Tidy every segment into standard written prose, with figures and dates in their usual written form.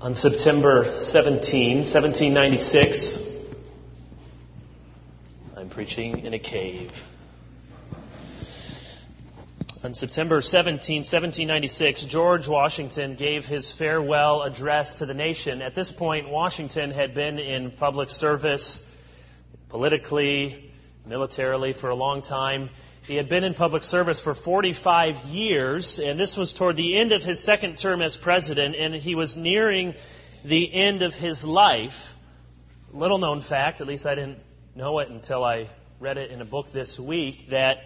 On September 17, 1796, I'm preaching in a cave. On September 17, 1796, George Washington gave his farewell address to the nation. At this point, Washington had been in public service politically, militarily for a long time. He had been in public service for 45 years, and this was toward the end of his second term as president, and he was nearing the end of his life. Little known fact, at least I didn't know it until I read it in a book this week, that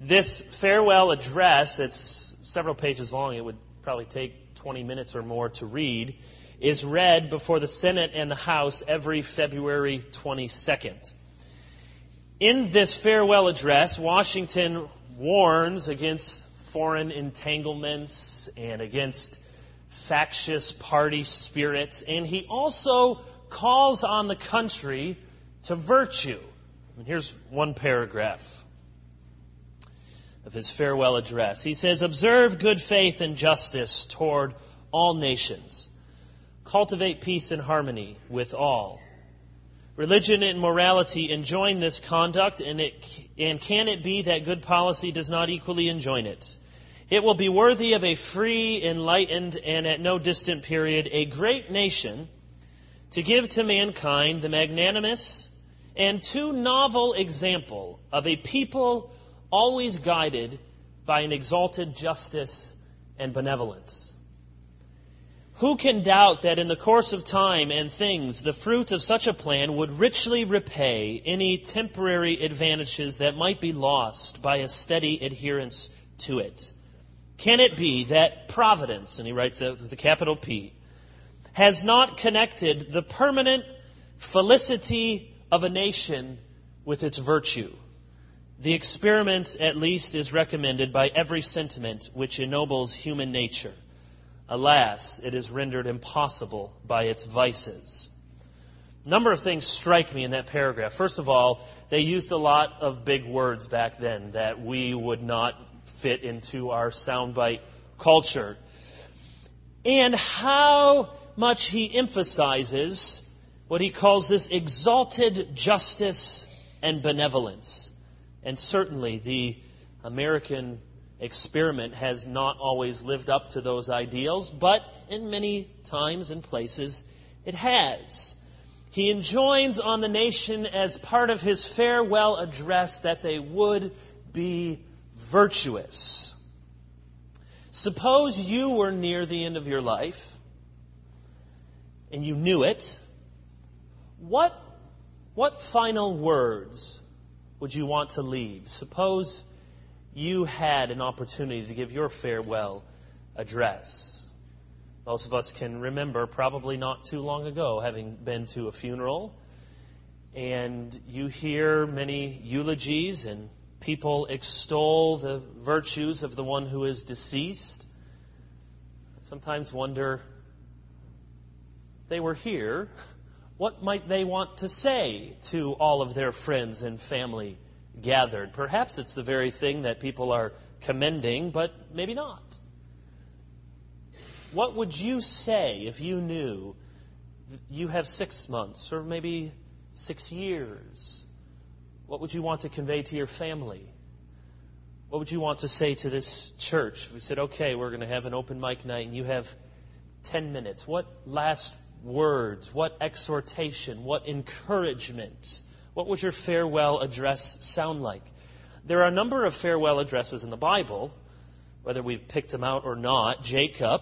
this farewell address, it's several pages long, it would probably take 20 minutes or more to read, is read before the Senate and the House every February 22nd. In this farewell address, Washington warns against foreign entanglements and against factious party spirits, and he also calls on the country to virtue. And here's one paragraph of his farewell address. He says, "Observe good faith and justice toward all nations. Cultivate peace and harmony with all. Religion and morality enjoin this conduct, and can it be that good policy does not equally enjoin it? It will be worthy of a free, enlightened, and at no distant period, a great nation to give to mankind the magnanimous and too novel example of a people always guided by an exalted justice and benevolence. Who can doubt that in the course of time and things, the fruit of such a plan would richly repay any temporary advantages that might be lost by a steady adherence to it? Can it be that Providence," and he writes that with a capital P, "has not connected the permanent felicity of a nation with its virtue? The experiment, at least, is recommended by every sentiment which ennobles human nature. Alas, it is rendered impossible by its vices." A number of things strike me in that paragraph. First of all, they used a lot of big words back then that we would not fit into our soundbite culture. And how much he emphasizes what he calls this exalted justice and benevolence. And certainly the American experiment has not always lived up to those ideals, but in many times and places it has. He enjoins on the nation as part of his farewell address that they would be virtuous. Suppose you were near the end of your life and you knew it. What final words would you want to leave? Suppose you had an opportunity to give your farewell address. Most of us can remember, probably not too long ago, having been to a funeral, and you hear many eulogies and people extol the virtues of the one who is deceased. I sometimes wonder, if they were here, what might they want to say to all of their friends and family gathered? Perhaps it's the very thing that people are commending, but maybe not. What would you say if you knew you have 6 months or maybe 6 years? What would you want to convey to your family? What would you want to say to this church? We said, okay, we're going to have an open mic night and you have 10 minutes. What last words? What exhortation? What encouragement? What would your farewell address sound like? There are a number of farewell addresses in the Bible, whether we've picked them out or not. Jacob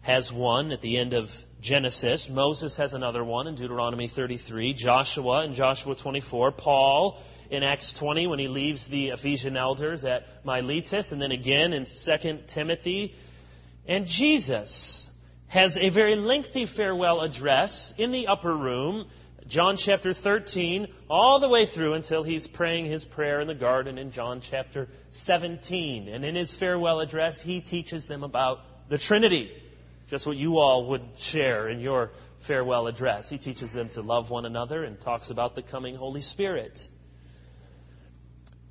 has one at the end of Genesis. Moses has another one in Deuteronomy 33. Joshua in Joshua 24. Paul in Acts 20 when he leaves the Ephesian elders at Miletus. And then again in 2 Timothy. And Jesus has a very lengthy farewell address in the upper room, John chapter 13, all the way through until he's praying his prayer in the garden in John chapter 17. And in his farewell address, he teaches them about the Trinity, just what you all would share in your farewell address. He teaches them to love one another and talks about the coming Holy Spirit.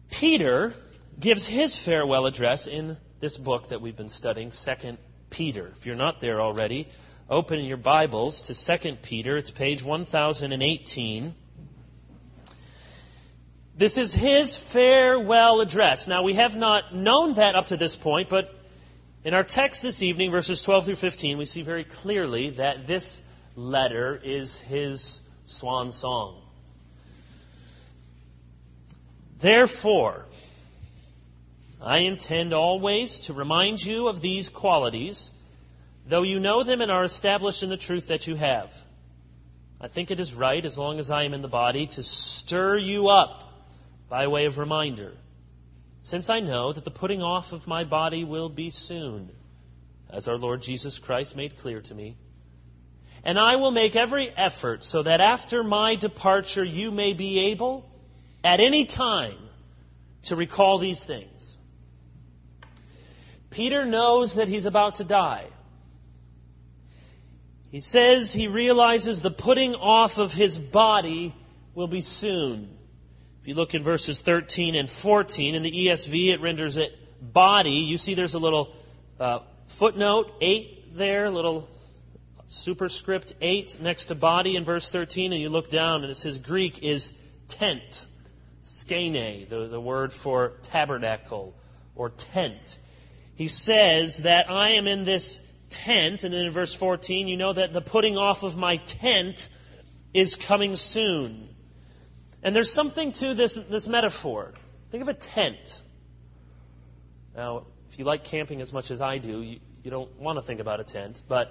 Peter gives his farewell address in this book that we've been studying, 2 Peter. If you're not there already, open your Bibles to 2 Peter. It's page 1018. This is his farewell address. Now, we have not known that up to this point, but in our text this evening, verses 12 through 15, we see very clearly that this letter is his swan song. Therefore, I intend always to remind you of these qualities, though you know them and are established in the truth that you have. I think it is right, as long as I am in the body, to stir you up by way of reminder, since I know that the putting off of my body will be soon, as our Lord Jesus Christ made clear to me. And I will make every effort so that after my departure you may be able, at any time, to recall these things. Peter knows that he's about to die. He says he realizes the putting off of his body will be soon. If you look in verses 13 and 14, in the ESV it renders it body. You see there's a little footnote 8 there, little superscript 8 next to body in verse 13, and you look down and it says Greek is tent. Skene, the word for tabernacle or tent. He says that I am in this tent, and then in verse 14, you know that the putting off of my tent is coming soon. And there's something to this metaphor. Think of a tent. Now, if you like camping as much as I do, you don't want to think about a tent, but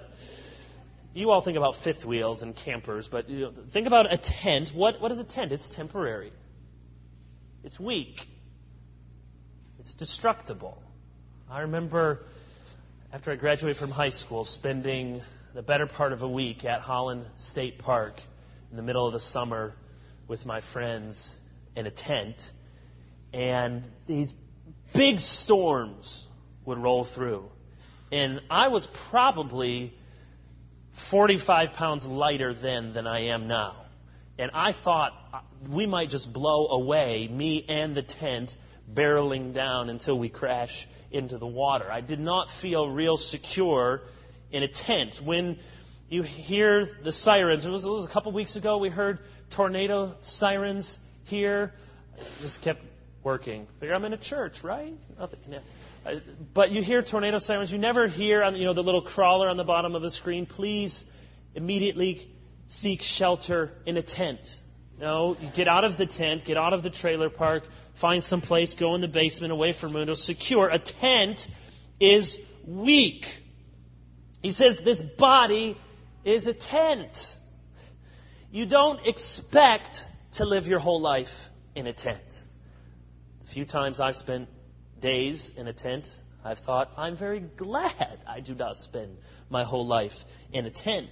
you all think about fifth wheels and campers, but think about a tent. What is a tent? It's temporary. It's weak. It's destructible. I remember, after I graduated from high school, spending the better part of a week at Holland State Park in the middle of the summer with my friends in a tent. And these big storms would roll through. And I was probably 45 pounds lighter then than I am now. And I thought we might just blow away, me and the tent, barreling down until we crash into the water. I did not feel real secure in a tent. When you hear the sirens, it was a couple weeks ago we heard tornado sirens here. I just kept working. Figure I'm in a church, right? But you hear tornado sirens. You never hear the little crawler on the bottom of the screen, please immediately seek shelter in a tent. No, you get out of the tent, get out of the trailer park, find some place, go in the basement, away from windows, secure. A tent is weak. He says this body is a tent. You don't expect to live your whole life in a tent. A few times I've spent days in a tent, I've thought, I'm very glad I do not spend my whole life in a tent.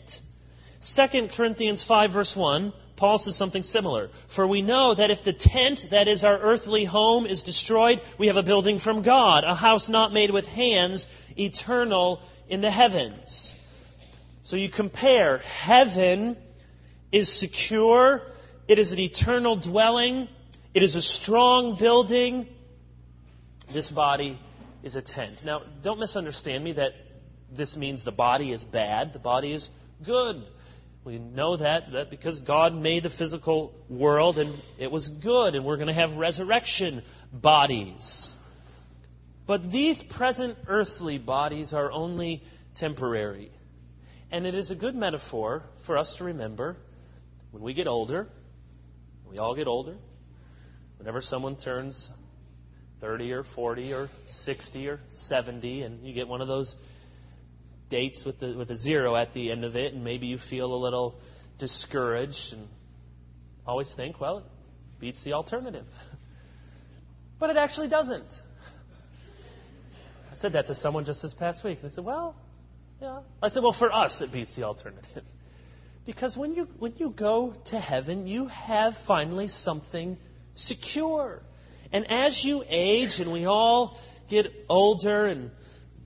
2 Corinthians 5, verse 1, Paul says something similar. For we know that if the tent that is our earthly home is destroyed, we have a building from God, a house not made with hands, eternal in the heavens. So you compare. Heaven is secure. It is an eternal dwelling. It is a strong building. This body is a tent. Now, don't misunderstand me that this means the body is bad. The body is good. We know that because God made the physical world and it was good, and we're going to have resurrection bodies. But these present earthly bodies are only temporary. And it is a good metaphor for us to remember when we get older, we all get older, whenever someone turns 30 or 40 or 60 or 70, and you get one of those dates with a zero at the end of it, and maybe you feel a little discouraged and always think, well, it beats the alternative. But it actually doesn't. I said that to someone just this past week. They said, well, yeah. I said, well, for us, it beats the alternative. Because when you go to heaven, you have finally something secure. And as you age, and we all get older and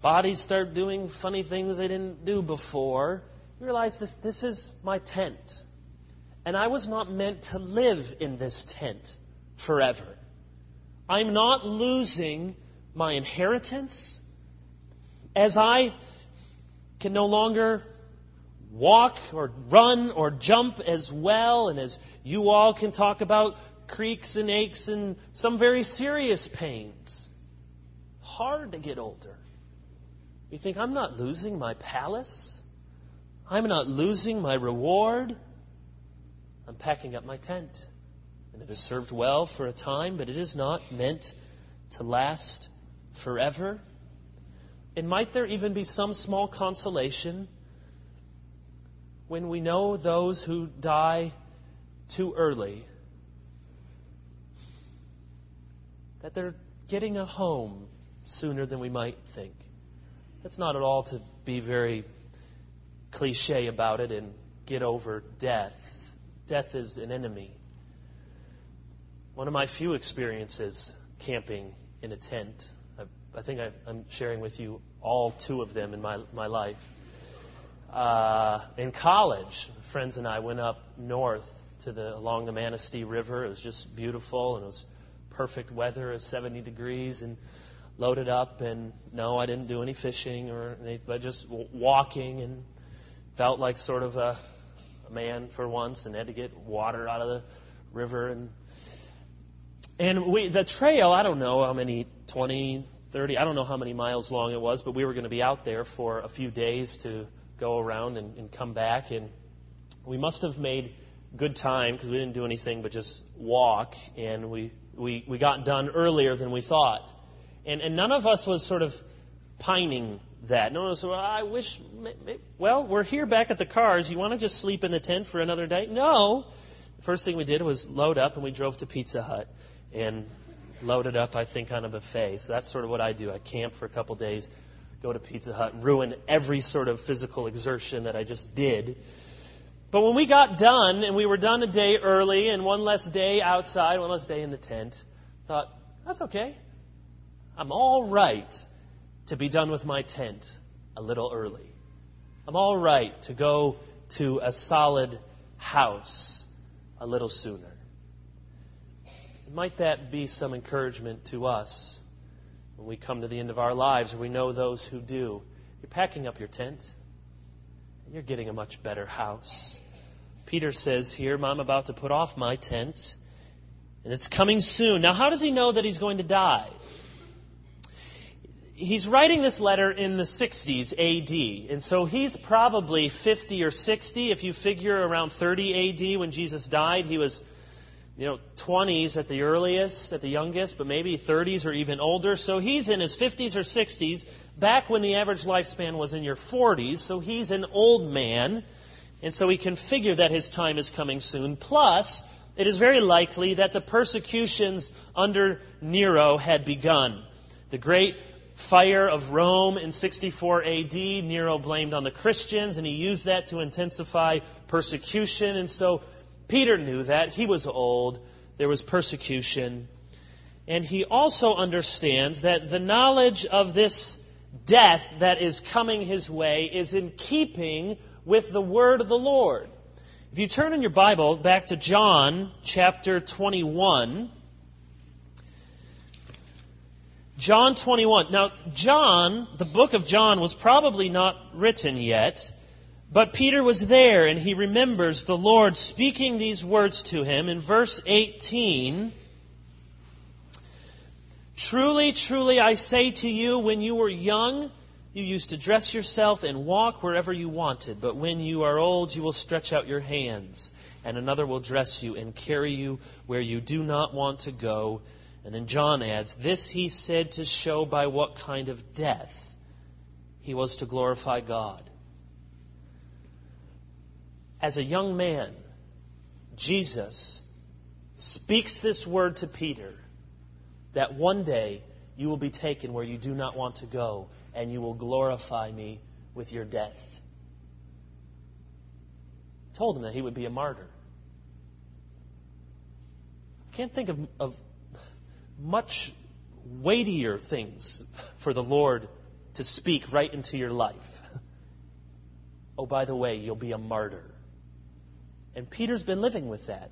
bodies start doing funny things they didn't do before, you realize this is my tent. And I was not meant to live in this tent forever. I'm not losing my inheritance as I can no longer walk or run or jump as well. And as you all can talk about creaks and aches and some very serious pains. Hard to get older. You think, I'm not losing my palace. I'm not losing my reward. I'm packing up my tent. And it has served well for a time, but it is not meant to last forever. And might there even be some small consolation when we know those who die too early, that they're getting a home sooner than we might think. That's not at all to be very cliche about it and get over death. Death is an enemy. One of my few experiences camping in a tent. I think I'm sharing with you all two of them in my life. In college, friends and I went up north along the Manistee River. It was just beautiful, and it was perfect weather. It was 70 degrees, and loaded up. And no, I didn't do any fishing or anything, but just walking, and felt like sort of a man for once, and had to get water out of the river. And the trail, I don't know how many, 20, 30, I don't know how many miles long it was, but we were going to be out there for a few days to go around and come back. And we must have made good time because we didn't do anything but just walk. And we got done earlier than we thought. And none of us was sort of pining that. None of us was, well, we're here back at the cars. You want to just sleep in the tent for another day? No. The first thing we did was load up, and we drove to Pizza Hut. And loaded up, I think, on a buffet. So that's sort of what I do. I camp for a couple days, go to Pizza Hut, ruin every sort of physical exertion that I just did. But when we got done, and we were done a day early, and one less day outside, one less day in the tent, I thought, that's okay. I'm all right to be done with my tent a little early. I'm all right to go to a solid house a little sooner. Might that be some encouragement to us when we come to the end of our lives, and we know those who do? You're packing up your tent, and you're getting a much better house. Peter says here, I'm about to put off my tent, and it's coming soon. Now, how does he know that he's going to die? He's writing this letter in the 60s A.D., and so he's probably 50 or 60. If you figure around 30 A.D. when Jesus died, he was 20s at the earliest, at the youngest, but maybe 30s or even older. So he's in his 50s or 60s, back when the average lifespan was in your 40s. So he's an old man, and so he can figure that his time is coming soon. Plus, it is very likely that the persecutions under Nero had begun. The great fire of Rome in 64 AD, Nero blamed on the Christians, and he used that to intensify persecution, and so Peter knew that. He was old. There was persecution. And he also understands that the knowledge of this death that is coming his way is in keeping with the word of the Lord. If you turn in your Bible back to John chapter 21. John 21. Now, John, the book of John, was probably not written yet. But Peter was there, and he remembers the Lord speaking these words to him in verse 18. Truly, truly, I say to you, when you were young, you used to dress yourself and walk wherever you wanted. But when you are old, you will stretch out your hands, and another will dress you and carry you where you do not want to go. And then John adds, this he said to show by what kind of death he was to glorify God. As a young man, Jesus speaks this word to Peter, that one day you will be taken where you do not want to go, and you will glorify me with your death. He told him that he would be a martyr. I can't think of much weightier things for the Lord to speak right into your life. Oh, by the way, you'll be a martyr. And Peter's been living with that.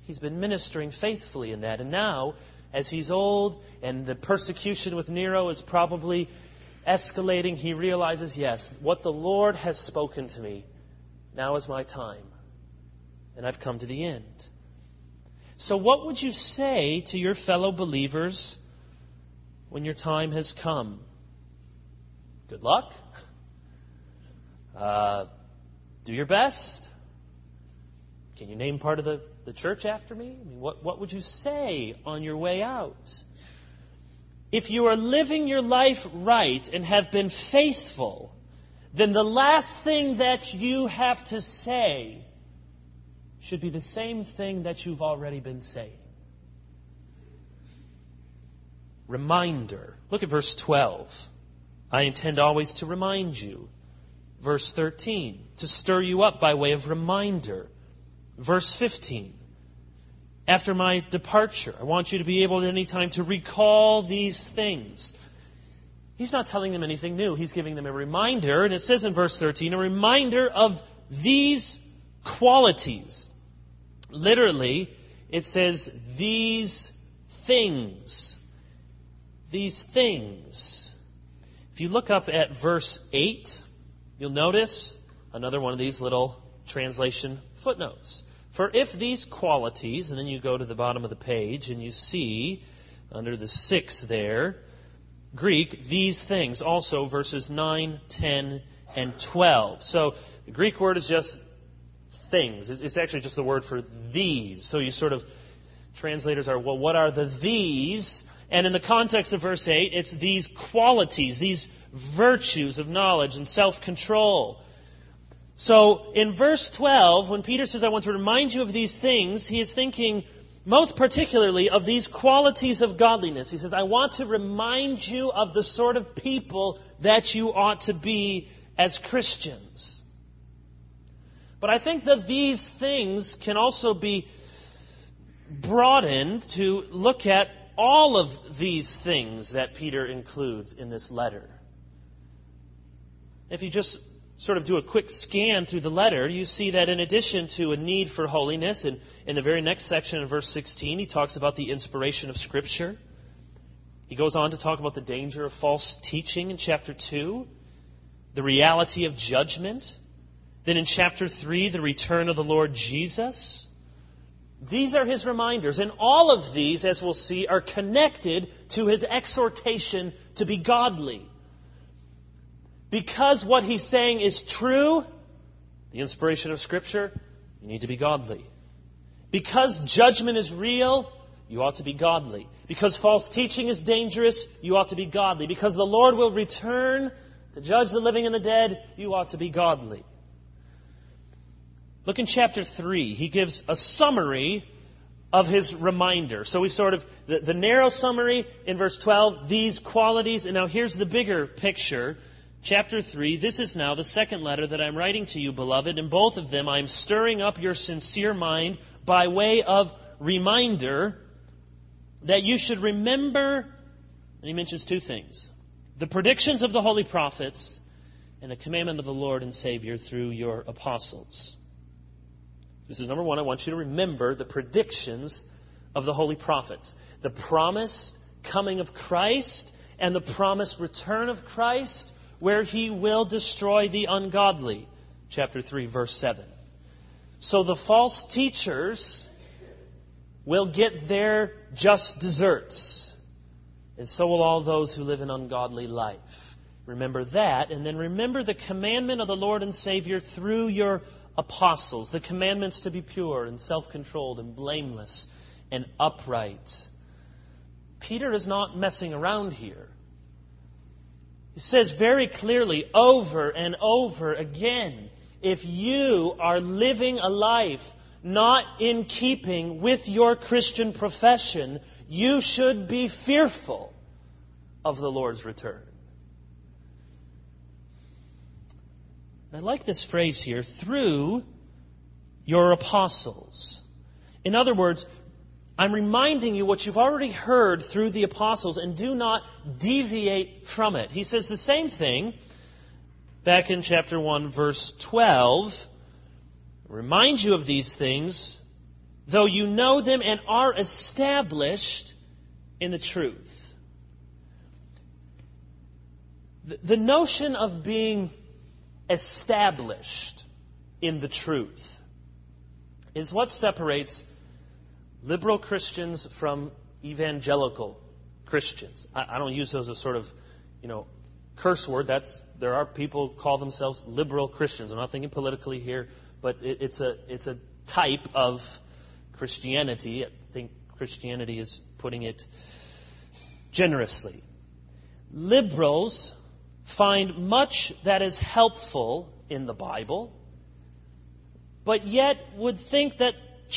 He's been ministering faithfully in that. And now, as he's old and the persecution with Nero is probably escalating, he realizes, yes, what the Lord has spoken to me, now is my time. And I've come to the end. So what would you say to your fellow believers when your time has come? Good luck. Do your best. Can you name part of the church after me? I mean, what would you say on your way out? If you are living your life right and have been faithful, then the last thing that you have to say should be the same thing that you've already been saying. Reminder. Look at verse 12. I intend always to remind you. Verse 13, to stir you up by way of reminder. Verse 15, after my departure, I want you to be able at any time to recall these things. He's not telling them anything new. He's giving them a reminder. And it says in verse 13, a reminder of these qualities. Literally, it says these things. These things. If you look up at verse 8, you'll notice another one of these little translation footnotes. For if these qualities, and then you go to the bottom of the page and you see under the 6 there, Greek, these things, also verses 9, 10, and 12. So the Greek word is just things. It's actually just the word for these. So you sort of, translators are, well, what are the these? And in the context of verse 8, it's these qualities, these virtues of knowledge and self-control. So in verse 12, when Peter says, I want to remind you of these things, he is thinking most particularly of these qualities of godliness. He says, I want to remind you of the sort of people that you ought to be as Christians. But I think that these things can also be broadened to look at all of these things that Peter includes in this letter. If you just sort of do a quick scan through the letter, you see that in addition to a need for holiness, and in the very next section in verse 16, he talks about the inspiration of Scripture. He goes on to talk about the danger of false teaching in chapter 2, the reality of judgment. Then in chapter 3, the return of the Lord Jesus. These are his reminders, and all of these, as we'll see, are connected to his exhortation to be godly. Because what he's saying is true, the inspiration of Scripture, you need to be godly. Because judgment is real, you ought to be godly. Because false teaching is dangerous, you ought to be godly. Because the Lord will return to judge the living and the dead, you ought to be godly. Look in chapter 3. He gives a summary of his reminder. So we sort of, the narrow summary in verse 12, these qualities, and now here's the bigger picture. Chapter 3, this is now the second letter that I'm writing to you, beloved. In both of them, I'm stirring up your sincere mind by way of reminder that you should remember, and he mentions two things, the predictions of the holy prophets and the commandment of the Lord and Savior through your apostles. This is number one. I want you to remember the predictions of the holy prophets, the promised coming of Christ and the promised return of Christ, where he will destroy the ungodly. Chapter 3, verse 7. So the false teachers will get their just deserts, and so will all those who live an ungodly life. Remember that, and then remember the commandment of the Lord and Savior through your apostles, the commandments to be pure and self-controlled and blameless and upright. Peter is not messing around here. It says very clearly over and over again, if you are living a life not in keeping with your Christian profession, you should be fearful of the Lord's return. I like this phrase here, through your apostles. In other words, I'm reminding you what you've already heard through the apostles, and do not deviate from it. He says the same thing back in chapter 1, verse 12. Remind you of these things, though you know them and are established in the truth. The notion of being established in the truth is what separates liberal Christians from evangelical Christians. I don't use those as sort of, curse word. There are people who call themselves liberal Christians. I'm not thinking politically here, but it's a type of Christianity. I think Christianity is putting it generously. Liberals find much that is helpful in the Bible, but yet would think that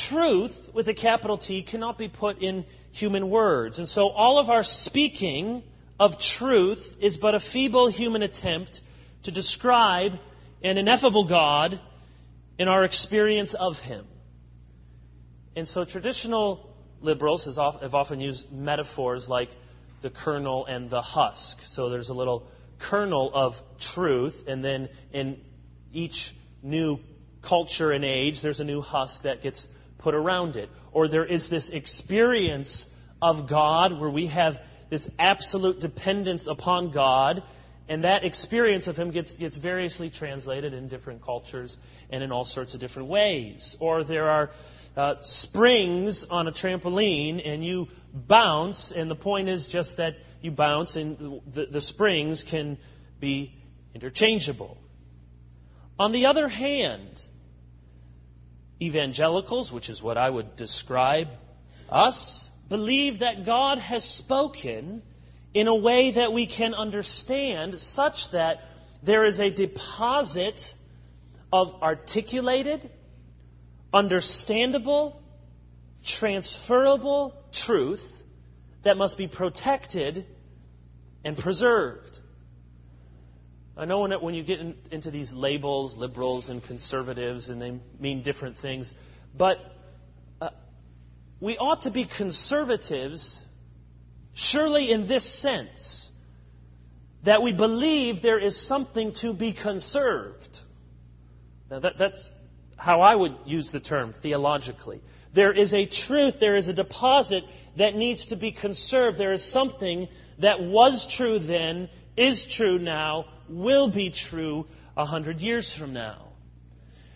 truth, with a capital T, cannot be put in human words. And so all of our speaking of truth is but a feeble human attempt to describe an ineffable God in our experience of Him. And so traditional liberals have often used metaphors like the kernel and the husk. So there's a little kernel of truth, and then in each new culture and age, there's a new husk that gets put around it. Or there is this experience of God where we have this absolute dependence upon God, and that experience of Him gets variously translated in different cultures and in all sorts of different ways. Or there are springs on a trampoline, and you bounce, and the point is just that you bounce, and the springs can be interchangeable. On the other hand, evangelicals, which is what I would describe us, believe that God has spoken in a way that we can understand, such that there is a deposit of articulated, understandable, transferable truth that must be protected and preserved. I know when you get into these labels, liberals and conservatives, and they mean different things, but we ought to be conservatives, surely in this sense, that we believe there is something to be conserved. Now, that's how I would use the term theologically. There is a truth, there is a deposit that needs to be conserved. There is something that was true then, is true now, will be true 100 years from now.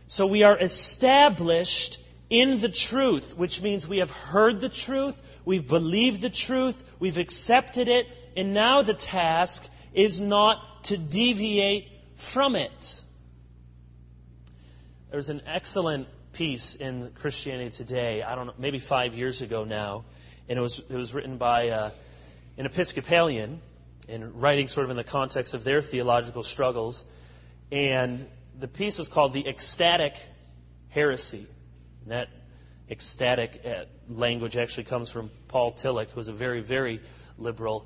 So we are established in the truth, which means we have heard the truth, we've believed the truth, we've accepted it, and now the task is not to deviate from it. There's an excellent piece in Christianity Today, I don't know, maybe 5 years ago now, and it was written by an Episcopalian, and writing sort of in the context of their theological struggles, and the piece was called The Ecstatic Heresy. And that ecstatic language actually comes from Paul Tillich, who was a very, very liberal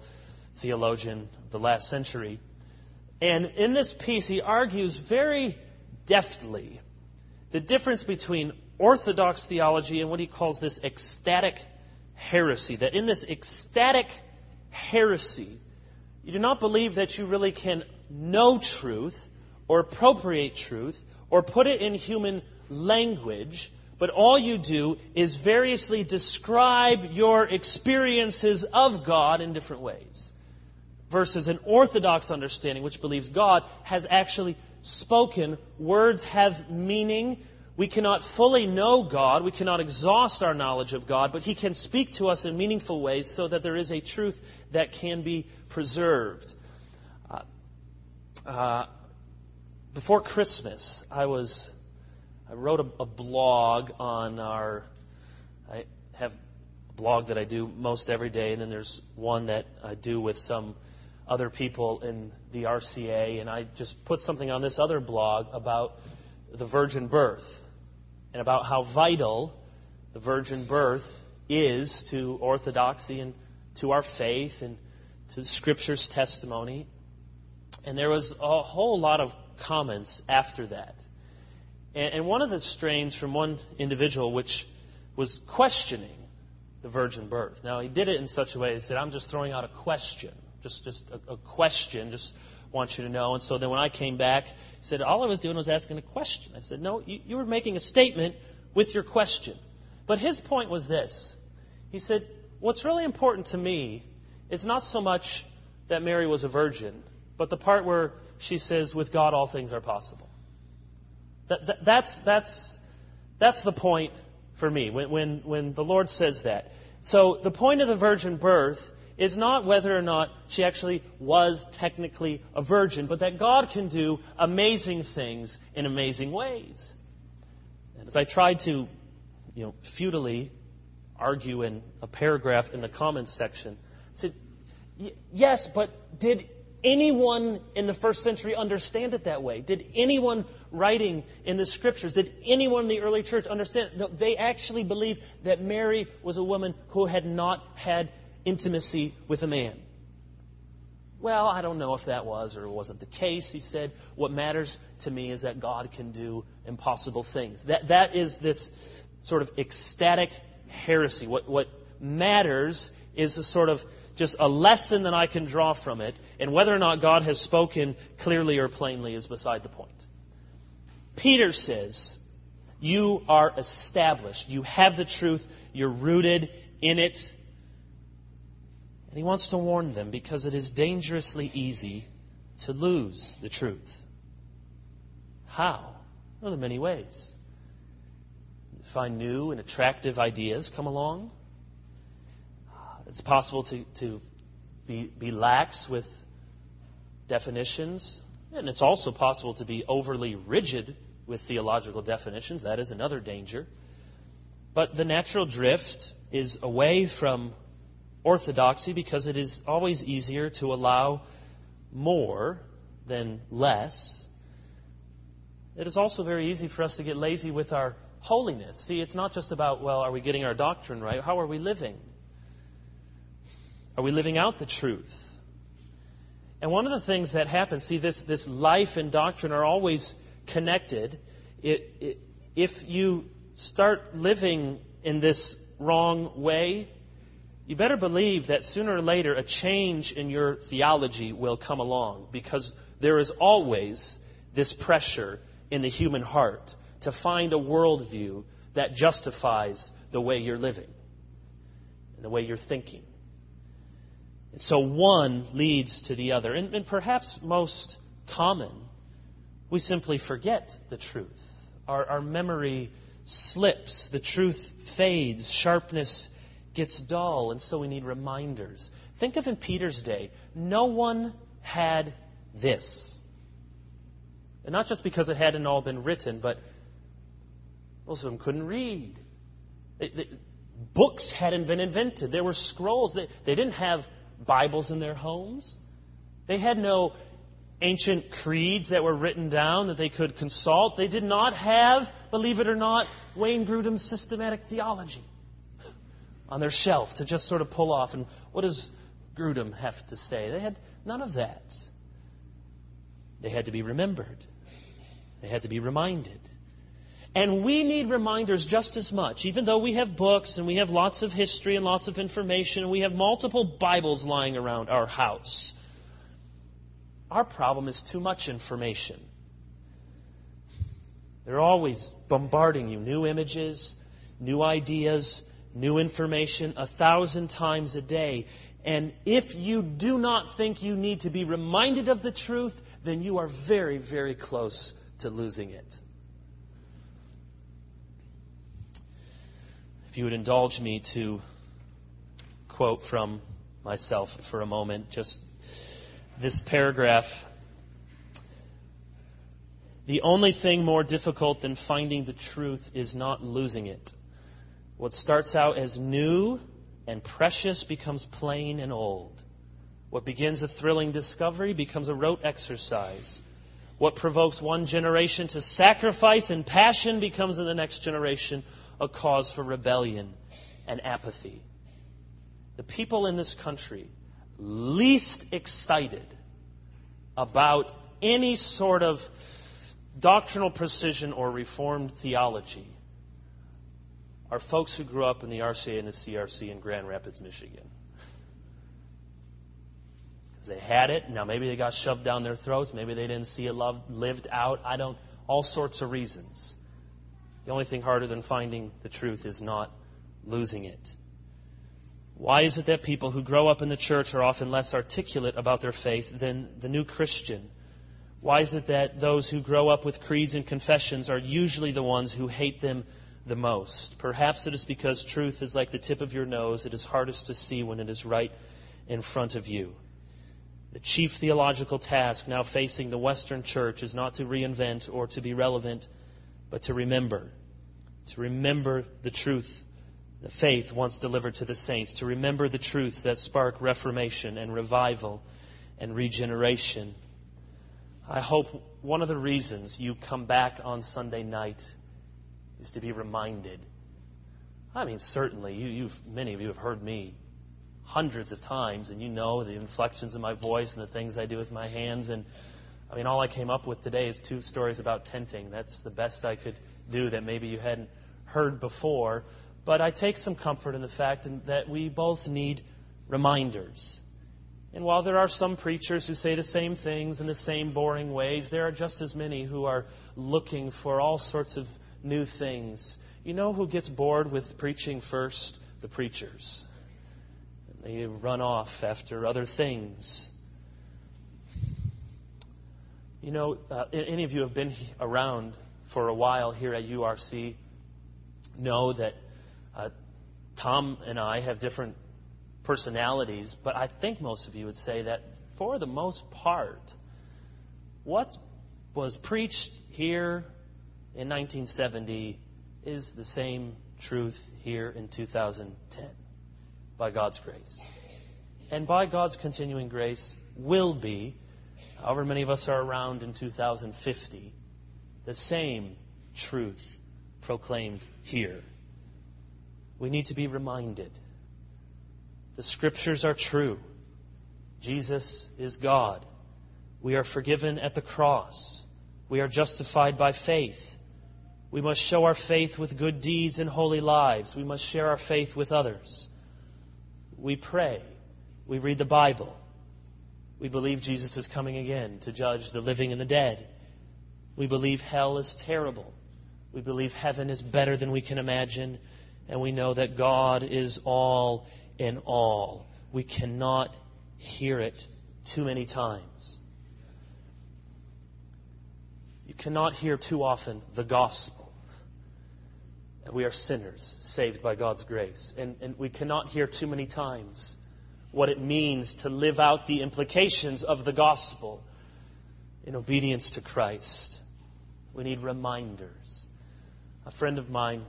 theologian of the last century. And in this piece, he argues very deftly the difference between orthodox theology and what he calls this ecstatic heresy. That in this ecstatic heresy, you do not believe that you really can know truth or appropriate truth or put it in human language, but all you do is variously describe your experiences of God in different ways. Versus an orthodox understanding, which believes God has actually spoken. Words have meaning. We cannot fully know God. We cannot exhaust our knowledge of God, but He can speak to us in meaningful ways so that there is a truth that can be preserved. Before Christmas, I wrote a blog on our... I have a blog that I do most every day, and then there's one that I do with some other people in the RCA, and I just put something on this other blog about the virgin birth and about how vital the virgin birth is to orthodoxy and to our faith and to Scripture's testimony. And there was a whole lot of comments after that. And one of the strains from one individual which was questioning the virgin birth. Now, he did it in such a way that he said, I'm just throwing out a question, just a question, just want you to know. And so then when I came back, he said, all I was doing was asking a question. I said, no, you were making a statement with your question. But his point was this. He said, What's really important to me is not so much that Mary was a virgin, but the part where she says, with God, all things are possible. That's the point for me when the Lord says that. So the point of the virgin birth is not whether or not she actually was technically a virgin, but that God can do amazing things in amazing ways. And as I tried to, futilely argue in a paragraph in the comments section, I said, yes, but did anyone in the first century understand it that way? Did anyone writing in the Scriptures, did anyone in the early church understand it? No, they actually believed that Mary was a woman who had not had intimacy with a man. Well, I don't know if that was or wasn't the case. He said, what matters to me is that God can do impossible things. That is this sort of ecstatic heresy. What matters is a sort of just a lesson that I can draw from it, and whether or not God has spoken clearly or plainly is beside the point. Peter says, you are established. You have the truth. You're rooted in it. And he wants to warn them because it is dangerously easy to lose the truth. How? Well, there are many ways. You find new and attractive ideas come along. It's possible to be lax with definitions. And it's also possible to be overly rigid with theological definitions. That is another danger. But the natural drift is away from orthodoxy because it is always easier to allow more than less. It is also very easy for us to get lazy with our holiness. See, it's not just about, are we getting our doctrine right? How are we living? Are we living out the truth? And one of the things that happens, this life and doctrine are always connected. If you start living in this wrong way, you better believe that sooner or later a change in your theology will come along, because there is always this pressure in the human heart to find a worldview that justifies the way you're living and the way you're thinking. So one leads to the other. And perhaps most common, we simply forget the truth. Our memory slips. The truth fades. Sharpness gets dull. And so we need reminders. Think of in Peter's day, no one had this. And not just because it hadn't all been written, but most of them couldn't read. Books hadn't been invented. There were scrolls. They didn't have Bibles in their homes. They had no ancient creeds that were written down that they could consult. They did not have, believe it or not, Wayne Grudem's systematic theology on their shelf to just sort of pull off. And what does Grudem have to say? They had none of that. They had to be remembered. They had to be reminded. And we need reminders just as much, even though we have books and we have lots of history and lots of information and we have multiple Bibles lying around our house. Our problem is too much information. They're always bombarding you. New images, new ideas, new information 1,000 times a day. And if you do not think you need to be reminded of the truth, then you are very, very close to losing it. If you would indulge me to quote from myself for a moment, just this paragraph. The only thing more difficult than finding the truth is not losing it. What starts out as new and precious becomes plain and old. What begins a thrilling discovery becomes a rote exercise. What provokes one generation to sacrifice and passion becomes in the next generation a cause for rebellion and apathy. The people in this country least excited about any sort of doctrinal precision or reformed theology are folks who grew up in the RCA and the CRC in Grand Rapids, Michigan. Because they had it. Now maybe they got shoved down their throats. Maybe they didn't see it lived out. All sorts of reasons. The only thing harder than finding the truth is not losing it. Why is it that people who grow up in the church are often less articulate about their faith than the new Christian? Why is it that those who grow up with creeds and confessions are usually the ones who hate them the most? Perhaps it is because truth is like the tip of your nose. It is hardest to see when it is right in front of you. The chief theological task now facing the Western church is not to reinvent or to be relevant, but to remember. To remember the truth the faith once delivered to the saints, to remember the truths that spark reformation and revival and regeneration. I hope one of the reasons you come back on Sunday night is to be reminded. I mean, certainly, many of you have heard me hundreds of times, and you know the inflections in my voice and the things I do with my hands. And I mean, all I came up with today is two stories about tenting. That's the best I could do that maybe you hadn't heard before. But I take some comfort in the fact that we both need reminders. And while there are some preachers who say the same things in the same boring ways, there are just as many who are looking for all sorts of new things. You know who gets bored with preaching first? The preachers. They run off after other things. You know, any of you have been around for a while here at URC know that Tom and I have different personalities, but I think most of you would say that for the most part, what was preached here in 1970 is the same truth here in 2010, by God's grace. And by God's continuing grace will be, however many of us are around in 2050, the same truth proclaimed here. We need to be reminded. The Scriptures are true. Jesus is God. We are forgiven at the cross. We are justified by faith. We must show our faith with good deeds and holy lives. We must share our faith with others. We pray. We read the Bible. We believe Jesus is coming again to judge the living and the dead. We believe hell is terrible. We believe heaven is better than we can imagine. And we know that God is all in all. We cannot hear it too many times. You cannot hear too often the gospel. And we are sinners saved by God's grace. And we cannot hear too many times what it means to live out the implications of the gospel in obedience to Christ. We need reminders. A friend of mine,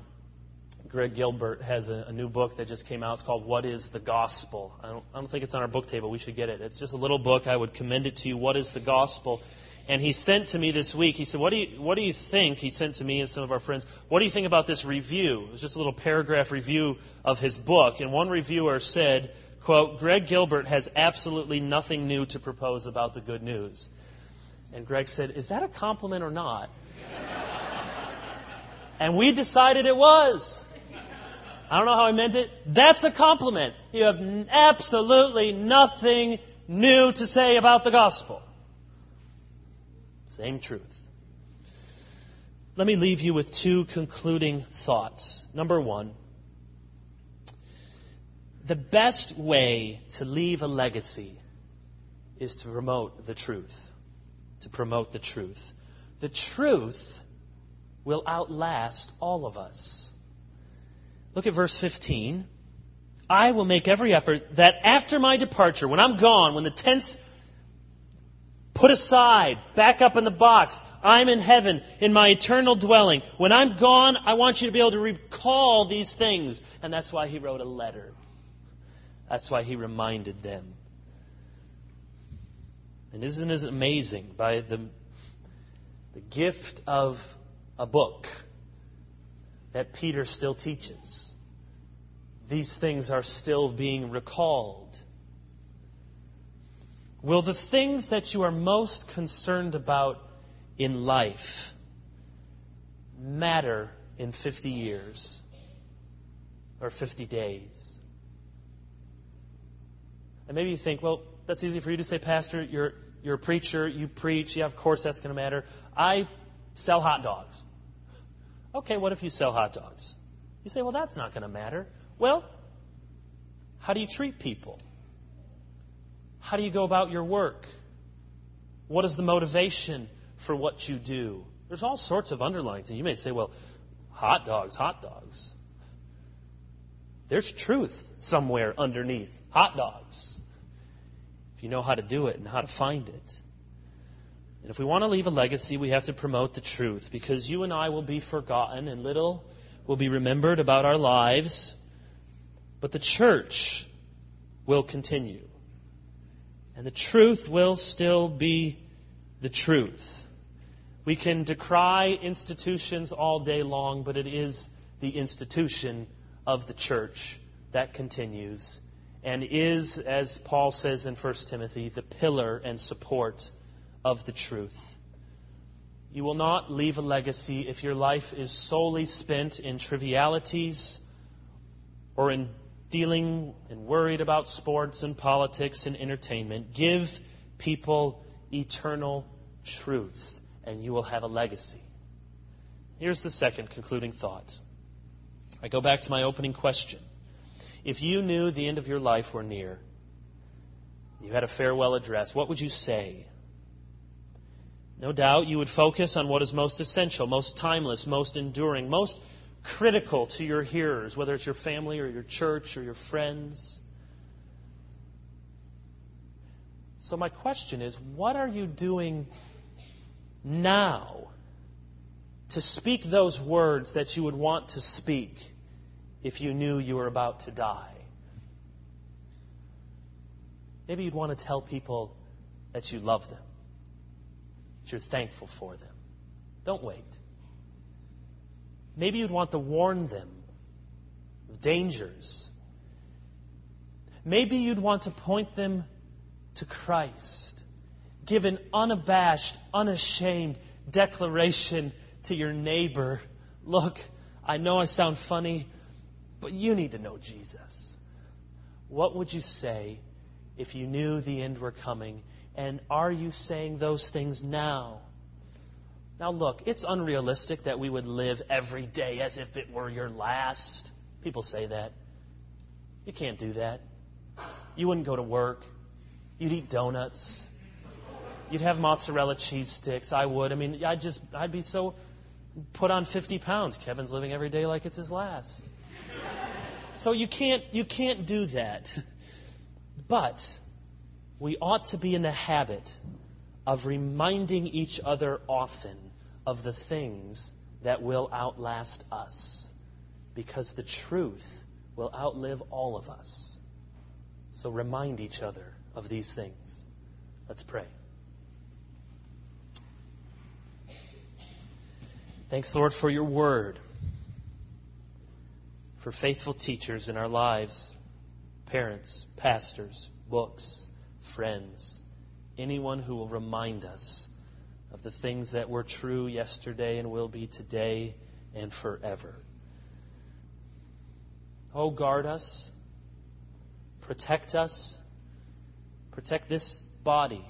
Greg Gilbert, has a new book that just came out. It's called What is the Gospel? I don't think it's on our book table. We should get it. It's just a little book. I would commend it to you. What is the Gospel? And he sent to me this week, he said, what do you think? He sent to me and some of our friends, what do you think about this review? It was just a little paragraph review of his book. And one reviewer said, quote, Greg Gilbert has absolutely nothing new to propose about the good news. And Greg said, is that a compliment or not? And we decided it was. I don't know how he meant it. That's a compliment. You have absolutely nothing new to say about the gospel. Same truth. Let me leave you with two concluding thoughts. Number one, the best way to leave a legacy is to promote the truth. To promote the truth. The truth will outlast all of us. Look at verse 15. I will make every effort that after my departure, when I'm gone, when the tent's put aside, back up in the box, I'm in heaven, in my eternal dwelling. When I'm gone, I want you to be able to recall these things. And that's why he wrote a letter. That's why he reminded them. And isn't it amazing by the gift of a book that Peter still teaches? These things are still being recalled. Will the things that you are most concerned about in life matter in 50 years or 50 days? And maybe you think, well, that's easy for you to say, Pastor, you're a preacher, you preach, yeah, of course that's going to matter. I sell hot dogs. Okay, what if you sell hot dogs? You say, well, that's not going to matter. Well, How do you treat people? How do you go about your work? What is the motivation for what you do? There's all sorts of underlying things. You may say, well, hot dogs. There's truth somewhere underneath hot dogs, if you know how to do it and how to find it. And if we want to leave a legacy, we have to promote the truth, because you and I will be forgotten and little will be remembered about our lives. But the church will continue. And the truth will still be the truth. We can decry institutions all day long, but it is the institution of the church that continues and is, as Paul says in First Timothy, the pillar and support of the truth. You will not leave a legacy if your life is solely spent in trivialities or in dealing and worried about sports and politics and entertainment. Give people eternal truth, and you will have a legacy. Here's the second concluding thought. I go back to my opening question. If you knew the end of your life were near, you had a farewell address, what would you say? No doubt you would focus on what is most essential, most timeless, most enduring, most critical to your hearers, whether it's your family or your church or your friends. So my question is, what are you doing now to speak those words that you would want to speak if you knew you were about to die? Maybe you'd want to tell people that you love them, that you're thankful for them. Don't wait. Maybe you'd want to warn them of dangers. Maybe you'd want to point them to Christ. Give an unabashed, unashamed declaration to your neighbor. Look, I know I sound funny, but you need to know Jesus. What would you say if you knew the end were coming? And are you saying those things now? Now look, it's unrealistic that we would live every day as if it were your last. People say that. You can't do that. You wouldn't go to work. You'd eat donuts. You'd have mozzarella cheese sticks. I would. I mean, I'd be so put on 50 pounds. Kevin's living every day like it's his last. So you can't do that. But we ought to be in the habit of reminding each other often of the things that will outlast us, because the truth will outlive all of us. So remind each other of these things. Let's pray. Thanks, Lord, for your word, for faithful teachers in our lives, parents, pastors, books, friends, anyone who will remind us of the things that were true yesterday and will be today and forever. Oh, guard us. Protect us. Protect this body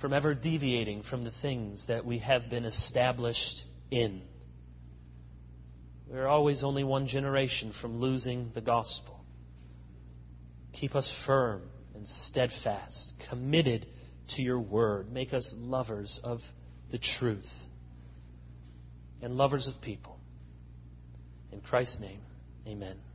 from ever deviating from the things that we have been established in. We are always only one generation from losing the gospel. Keep us firm and steadfast, committed to your word. Make us lovers of the truth and lovers of people. In Christ's name, amen.